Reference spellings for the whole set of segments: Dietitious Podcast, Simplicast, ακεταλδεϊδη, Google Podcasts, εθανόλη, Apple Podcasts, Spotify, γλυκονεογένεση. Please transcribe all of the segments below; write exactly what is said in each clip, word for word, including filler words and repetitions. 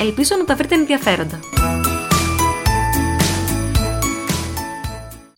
Ελπίζω να τα βρείτε ενδιαφέροντα.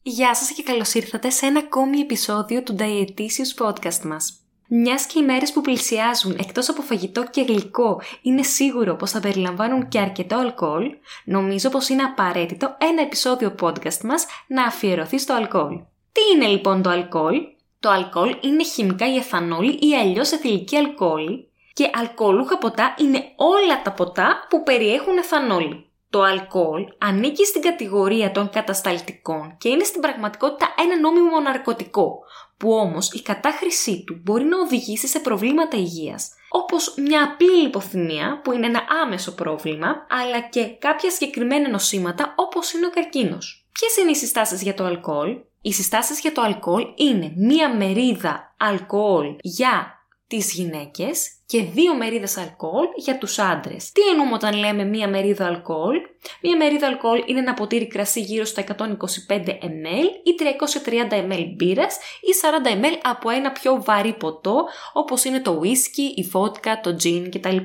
Γεια σας και καλώς ήρθατε σε ένα ακόμη επεισόδιο του Dietitious Podcast μας. Μιας και οι μέρες που πλησιάζουν, εκτός από φαγητό και γλυκό, είναι σίγουρο πως θα περιλαμβάνουν και αρκετό αλκοόλ, νομίζω πως είναι απαραίτητο ένα επεισόδιο podcast μας να αφιερωθεί στο αλκοόλ. Τι είναι λοιπόν το αλκοόλ? Το αλκοόλ είναι χημικά η εθανόλη ή αλλιώς εθιλική αλκοόλη και αλκοολούχα ποτά είναι όλα τα ποτά που περιέχουν εθανόλη. Το αλκοόλ ανήκει στην κατηγορία των κατασταλτικών και είναι στην πραγματικότητα ένα νόμιμο ναρκωτικό, που όμως η κατάχρησή του μπορεί να οδηγήσει σε προβλήματα υγείας, όπως μια απλή λιποθυμία που είναι ένα άμεσο πρόβλημα, αλλά και κάποια συγκεκριμένα νοσήματα όπως είναι ο καρκίνος. Ποιες είναι οι συστάσεις για το αλκοόλ? Οι συστάσεις για το αλκοόλ είναι μία μερίδα αλκοόλ για τις γυναίκες και δύο μερίδες αλκοόλ για τους άντρες. Τι εννοούμε όταν λέμε μία μερίδα αλκοόλ? Μία μερίδα αλκοόλ είναι ένα ποτήρι κρασί γύρω στα εκατόν είκοσι πέντε μιλιλίτρα ή τριακόσια τριάντα μιλιλίτρα μπύρας ή σαράντα μιλιλίτρα από ένα πιο βαρύ ποτό όπως είναι το whisky, η βότκα, το gin κτλ.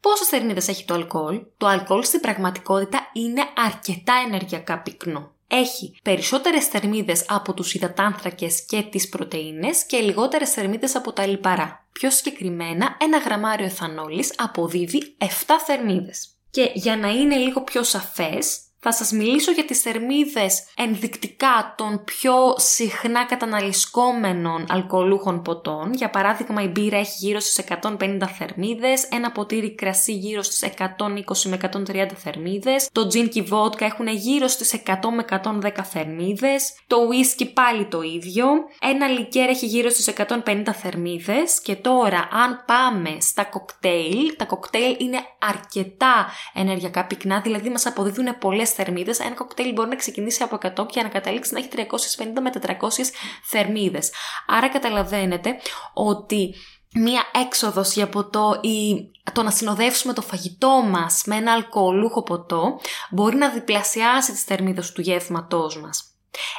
Πόσες θερμίδες έχει το αλκοόλ? Το αλκοόλ στην πραγματικότητα είναι αρκετά ενεργειακά πυκνό. Έχει περισσότερες θερμίδες από τους υδατάνθρακες και τις πρωτεΐνες και λιγότερες θερμίδες από τα λιπαρά. Πιο συγκεκριμένα, ένα γραμμάριο εθανόλης αποδίδει επτά θερμίδες. Και για να είναι λίγο πιο σαφές, θα σας μιλήσω για τις θερμίδες ενδεικτικά των πιο συχνά καταναλυσκόμενων αλκοολούχων ποτών. Για παράδειγμα, η μπύρα έχει γύρω στις εκατόν πενήντα θερμίδες, ένα ποτήρι κρασί γύρω στις εκατόν είκοσι με εκατόν τριάντα θερμίδες, το τζιν και η βότκα έχουν γύρω στις εκατό με εκατόν δέκα θερμίδες, το ουίσκι πάλι το ίδιο, ένα λικέρ έχει γύρω στις εκατόν πενήντα θερμίδες και τώρα αν πάμε στα κοκτέιλ, τα κοκτέιλ είναι αρκετά ενεργειακά πυκνά, δηλαδή μας αποδίδουν πολλές θερμίδες. Ένα κοκτέιλ μπορεί να ξεκινήσει από εκατό και να καταλήξει να έχει τριακόσιες πενήντα με τετρακόσιες θερμίδες. Άρα καταλαβαίνετε ότι μία έξοδος για ποτό ή το να συνοδεύσουμε το φαγητό μας με ένα αλκοολούχο ποτό μπορεί να διπλασιάσει τις θερμίδες του γεύματός μας.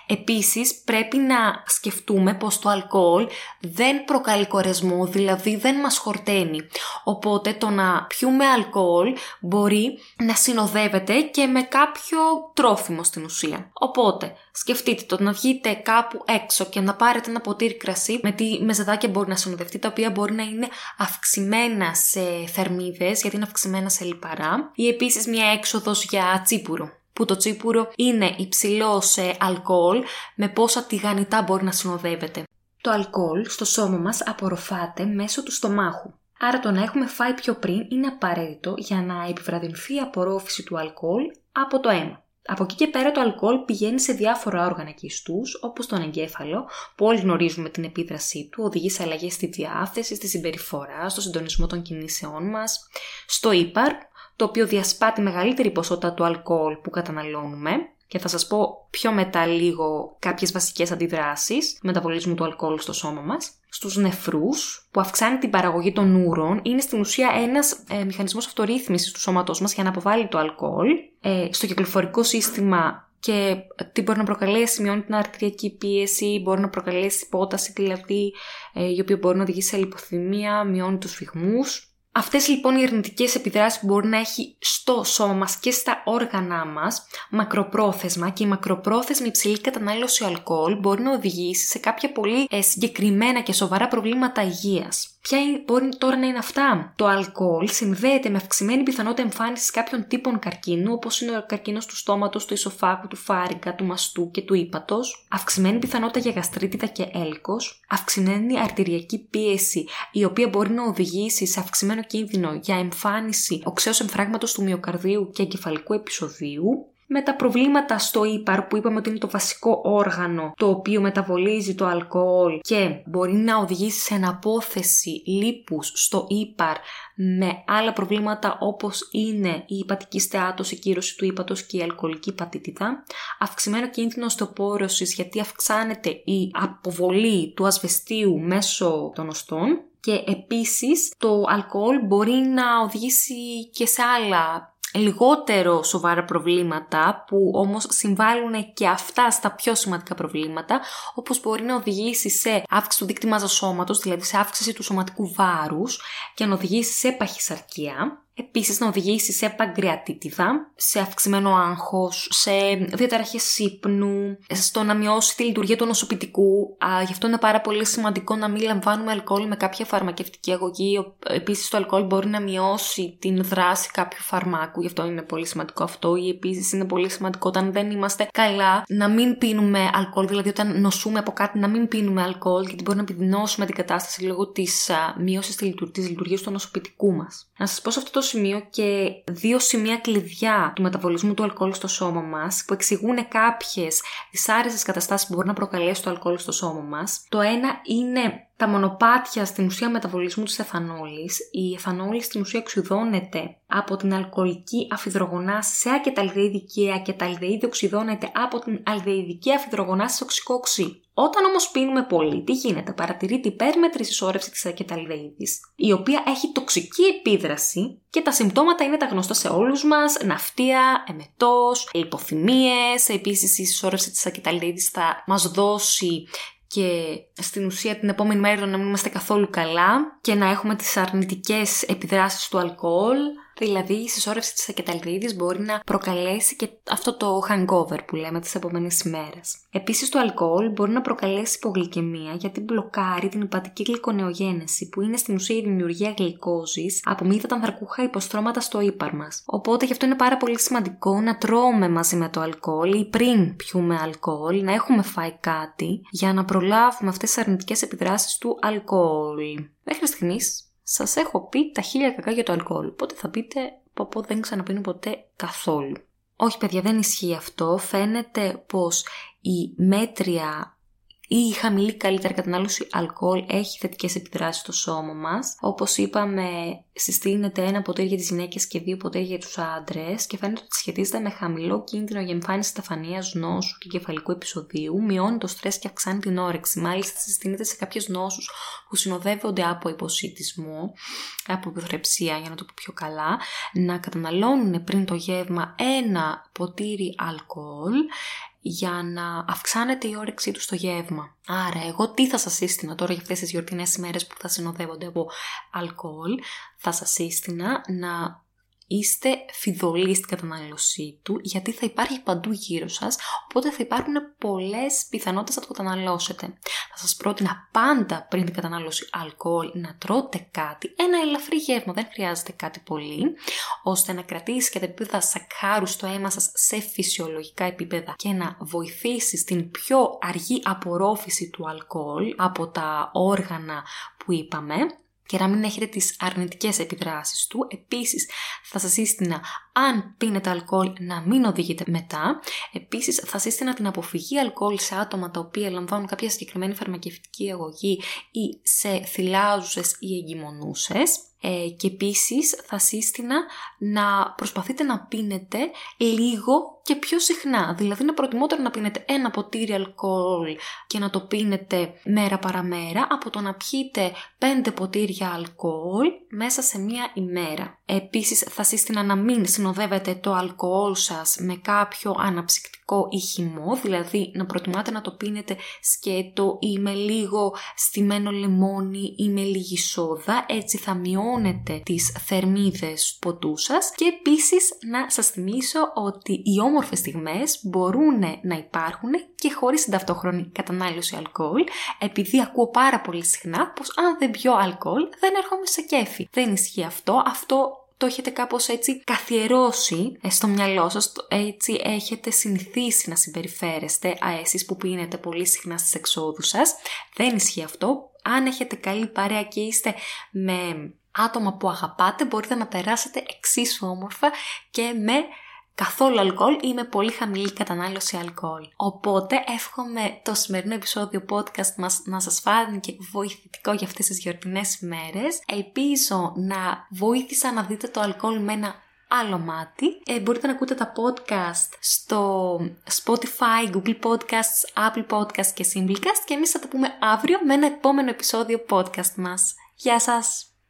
Επίσης πρέπει να σκεφτούμε πως το αλκοόλ δεν προκαλεί κορεσμό, δηλαδή δεν μας χορταίνει. Οπότε το να πιούμε αλκοόλ μπορεί να συνοδεύεται και με κάποιο τρόφιμο στην ουσία. Οπότε σκεφτείτε το να βγείτε κάπου έξω και να πάρετε ένα ποτήρι κρασί με τι μεζεδάκια μπορεί να συνοδευτεί, τα οποία μπορεί να είναι αυξημένα σε θερμίδες γιατί είναι αυξημένα σε λιπαρά, ή επίσης μια έξοδος για τσίπουρο, που το τσίπουρο είναι υψηλό σε αλκοόλ, με πόσα τηγανιτά μπορεί να συνοδεύεται. Το αλκοόλ στο σώμα μας απορροφάται μέσω του στομάχου. Άρα το να έχουμε φάει πιο πριν είναι απαραίτητο για να επιβραδυνθεί η απορρόφηση του αλκοόλ από το αίμα. Από εκεί και πέρα το αλκοόλ πηγαίνει σε διάφορα όργανα και ιστούς, όπως τον εγκέφαλο, που όλοι γνωρίζουμε την επίδρασή του, οδηγεί σε αλλαγές στη διάθεση, στη συμπεριφορά, στο συντονισμό των κινήσεών μας, στο ύπαρ, το οποίο διασπά τη μεγαλύτερη ποσότητα του αλκοόλ που καταναλώνουμε και θα σας πω πιο μετά λίγο κάποιες βασικές αντιδράσεις μεταβολισμού του αλκοόλ στο σώμα μας. Στους νεφρούς, που αυξάνει την παραγωγή των ούρων, είναι στην ουσία ένας ε, μηχανισμός αυτορύθμισης του σώματός μας για να αποβάλει το αλκοόλ. Ε, στο κυκλοφορικό σύστημα και τι μπορεί να προκαλέσει, μειώνει την αρτηριακή πίεση, μπορεί να προκαλέσει υπόταση δηλαδή, ε, η οποία μπορεί να οδηγήσει σε λιποθυμία, μειώνει τους σφυγμούς. Αυτές λοιπόν οι αρνητικές επιδράσεις που μπορεί να έχει στο σώμα μας και στα όργανα μας, μακροπρόθεσμα και η μακροπρόθεσμη υψηλή κατανάλωση αλκοόλ μπορεί να οδηγήσει σε κάποια πολύ ε, συγκεκριμένα και σοβαρά προβλήματα υγείας. Ποια μπορεί τώρα να είναι αυτά? Το αλκοόλ συνδέεται με αυξημένη πιθανότητα εμφάνισης κάποιων τύπων καρκίνου, όπως είναι ο καρκίνος του στόματος, του ισοφάγου, του φάρυγγα, του μαστού και του ύπατος, αυξημένη πιθανότητα για γαστρίτιδα και έλκος, αυξημένη αρτηριακή πίεση, η οποία μπορεί να οδηγήσει σε αυξημένο κίνδυνο για εμφάνιση οξέως εμφράγματος του μυοκαρδίου και εγκεφαλικού επεισοδίου, με τα προβλήματα στο ύπαρ που είπαμε ότι είναι το βασικό όργανο το οποίο μεταβολίζει το αλκοόλ και μπορεί να οδηγήσει σε αναπόθεση λίπους στο ύπαρ με άλλα προβλήματα όπως είναι η υπατική στεάτωση, η κύρωση του ύπατος και η αλκοολική υπατήτητα, αυξημένο κίνδυνο οστεοπόρωσης γιατί αυξάνεται η αποβολή του ασβεστίου μέσω των οστών και επίσης το αλκοόλ μπορεί να οδηγήσει και σε άλλα λιγότερο σοβαρά προβλήματα που όμως συμβάλλουν και αυτά στα πιο σημαντικά προβλήματα, όπως μπορεί να οδηγήσει σε αύξηση του δείκτη μάζας σώματος, δηλαδή σε αύξηση του σωματικού βάρους και να οδηγήσει σε παχυσαρκία. Επίσης να οδηγήσει σε παγκρεατίτιδα, σε αυξημένο άγχος, σε διαταραχές ύπνου, στο να μειώσει τη λειτουργία του νοσοποιητικού. Γι' αυτό είναι πάρα πολύ σημαντικό να μην λαμβάνουμε αλκοόλ με κάποια φαρμακευτική αγωγή. Επίσης το αλκοόλ μπορεί να μειώσει την δράση κάποιου φαρμάκου, γι' αυτό είναι πολύ σημαντικό αυτό. Ή επίσης είναι πολύ σημαντικό όταν δεν είμαστε καλά να μην πίνουμε αλκοόλ, δηλαδή όταν νοσούμε από κάτι να μην πίνουμε αλκοόλ, γιατί μπορεί να επιδεινώσουμε την κατάσταση λόγω της μείωσης της λειτουργίας του νοσοποιητικού μας. Να σας πω σε αυτό το σημείο και δύο σημεία κλειδιά του μεταβολισμού του αλκοόλ στο σώμα μας, που εξηγούν κάποιες δυσάρεστες καταστάσεις που μπορεί να προκαλέσει το αλκοόλ στο σώμα μας. Το ένα είναι τα μονοπάτια στην ουσία μεταβολισμού της εθανόλης. Η εθανόλη στην ουσία οξυδώνεται από την αλκοολική αφυδρογονάση σε ακεταλδεϊδική, η ακεταλδεϊδη οξυδώνεται από την αλδεϊδική αφυδρογονάση σε οξικό οξύ. Όταν όμως πίνουμε πολύ, τι γίνεται? Παρατηρείται υπέρμετρη συσσόρευση της ακεταλδεϊδης, η οποία έχει τοξική επίδραση και τα συμπτώματα είναι τα γνωστά σε όλους μας: ναυτία, εμετός, υποθυμίες. Επίσης, η συσσόρευση της ακεταλδεϊδης θα μας δώσει και στην ουσία την επόμενη μέρα να μην είμαστε καθόλου καλά και να έχουμε τις αρνητικές επιδράσεις του αλκοόλ. Δηλαδή η συσσόρευση της ακεταλδεϊδης μπορεί να προκαλέσει και αυτό το hangover που λέμε τις επόμενες ημέρες. Επίσης το αλκοόλ μπορεί να προκαλέσει υπογλυκαιμία γιατί μπλοκάρει την υπατική γλυκονεογένεση που είναι στην ουσία η δημιουργία γλυκόζης από μη υδατανθρακούχα υποστρώματα στο ύπαρ μας. Οπότε γι' αυτό είναι πάρα πολύ σημαντικό να τρώμε μαζί με το αλκοόλ ή πριν πιούμε αλκοόλ, να έχουμε φάει κάτι για να προλάβουμε αυτές τις αρνητικές επιδράσεις του αλκοόλ. Μέχρι στιγμής σας έχω πει τα χίλια κακά για το αλκοόλ, οπότε θα πείτε πω πω δεν ξαναπίνω ποτέ καθόλου. Όχι παιδιά, δεν ισχύει αυτό. Φαίνεται πως η μέτρια ή η χαμηλή καλύτερα κατανάλωση αλκοόλ έχει θετικές επιδράσεις στο σώμα μας. Όπως είπαμε, συστήνεται ένα ποτήρι για τις γυναίκες και δύο ποτήρια για τους άντρες και φαίνεται ότι σχετίζεται με χαμηλό κίνδυνο για εμφάνιση ταφανείας, νόσου και κεφαλικού επεισοδίου, μειώνει το στρες και αυξάνει την όρεξη. Μάλιστα, συστήνεται σε κάποιες νόσους που συνοδεύονται από υποσιτισμό, από υποθρεψία, για να το πω πιο καλά, να καταναλώνουν πριν το γεύμα ένα ποτήρι αλκοόλ για να αυξάνεται η όρεξή του στο γεύμα. Άρα, εγώ τι θα σας σύστηνα τώρα για αυτές τις γιορτινές ημέρες που θα συνοδεύονται από αλκοόλ? Θα σας σύστηνα να είστε φιδωλοί στην κατανάλωσή του, γιατί θα υπάρχει παντού γύρω σας, οπότε θα υπάρχουν πολλές πιθανότητες να το καταναλώσετε. Θα σας πρότεινα πάντα πριν την κατανάλωση αλκοόλ να τρώτε κάτι, ένα ελαφρύ γεύμα, δεν χρειάζεται κάτι πολύ, ώστε να κρατήσει και τα επίπεδα σακχάρου στο αίμα σας σε φυσιολογικά επίπεδα και να βοηθήσει στην πιο αργή απορρόφηση του αλκοόλ από τα όργανα που είπαμε και να μην έχετε τις αρνητικές επιδράσεις του. Επίσης, θα σας σύστηνα, αν πίνετε αλκοόλ, να μην οδηγείτε μετά. Επίσης, θα σύστηνα την αποφυγή αλκοόλ σε άτομα τα οποία λαμβάνουν κάποια συγκεκριμένη φαρμακευτική αγωγή ή σε θυλάζουσες ή εγκυμονούσες. Ε, και επίσης, θα σύστηνα να προσπαθείτε να πίνετε λίγο και πιο συχνά. Δηλαδή, είναι προτιμότερο να πίνετε ένα ποτήρι αλκοόλ και να το πίνετε μέρα παραμέρα, από το να πιείτε πέντε ποτήρια αλκοόλ μέσα σε μία ημέρα. Επίσης, θα σύστηνα να μην συνοδεύετε το αλκοόλ σας με κάποιο αναψυκτικό ή χυμό, δηλαδή να προτιμάτε να το πίνετε σκέτο ή με λίγο στημένο λεμόνι ή με λίγη σόδα, έτσι θα μειώνετε τις θερμίδες ποτού σας. Και επίσης να σας θυμίσω ότι οι όμορφες στιγμές μπορούν να υπάρχουν και χωρίς την ταυτόχρονη κατανάλωση αλκοόλ, επειδή ακούω πάρα πολύ συχνά πως αν δεν πιω αλκοόλ δεν έρχομαι σε κέφι. Δεν ισχύει αυτό, αυτό το έχετε κάπως έτσι καθιερώσει στο μυαλό σας, έτσι έχετε συνηθίσει να συμπεριφέρεστε εσείς που πίνετε πολύ συχνά στις εξόδους σας. Δεν ισχύει αυτό. Αν έχετε καλή παρέα και είστε με άτομα που αγαπάτε, μπορείτε να περάσετε εξίσου όμορφα και με καθόλου αλκοόλ ή με πολύ χαμηλή κατανάλωση αλκοόλ. Οπότε εύχομαι το σημερινό επεισόδιο podcast μας να σας φάνηκε βοηθητικό για αυτές τις γιορτινές ημέρες. Ελπίζω να βοήθησα να δείτε το αλκοόλ με ένα άλλο μάτι. Ε, μπορείτε να ακούτε τα podcast στο Spotify, Google Podcasts, Apple Podcasts και Simplicast και εμείς θα τα πούμε αύριο με ένα επόμενο επεισόδιο podcast μας. Γεια σας!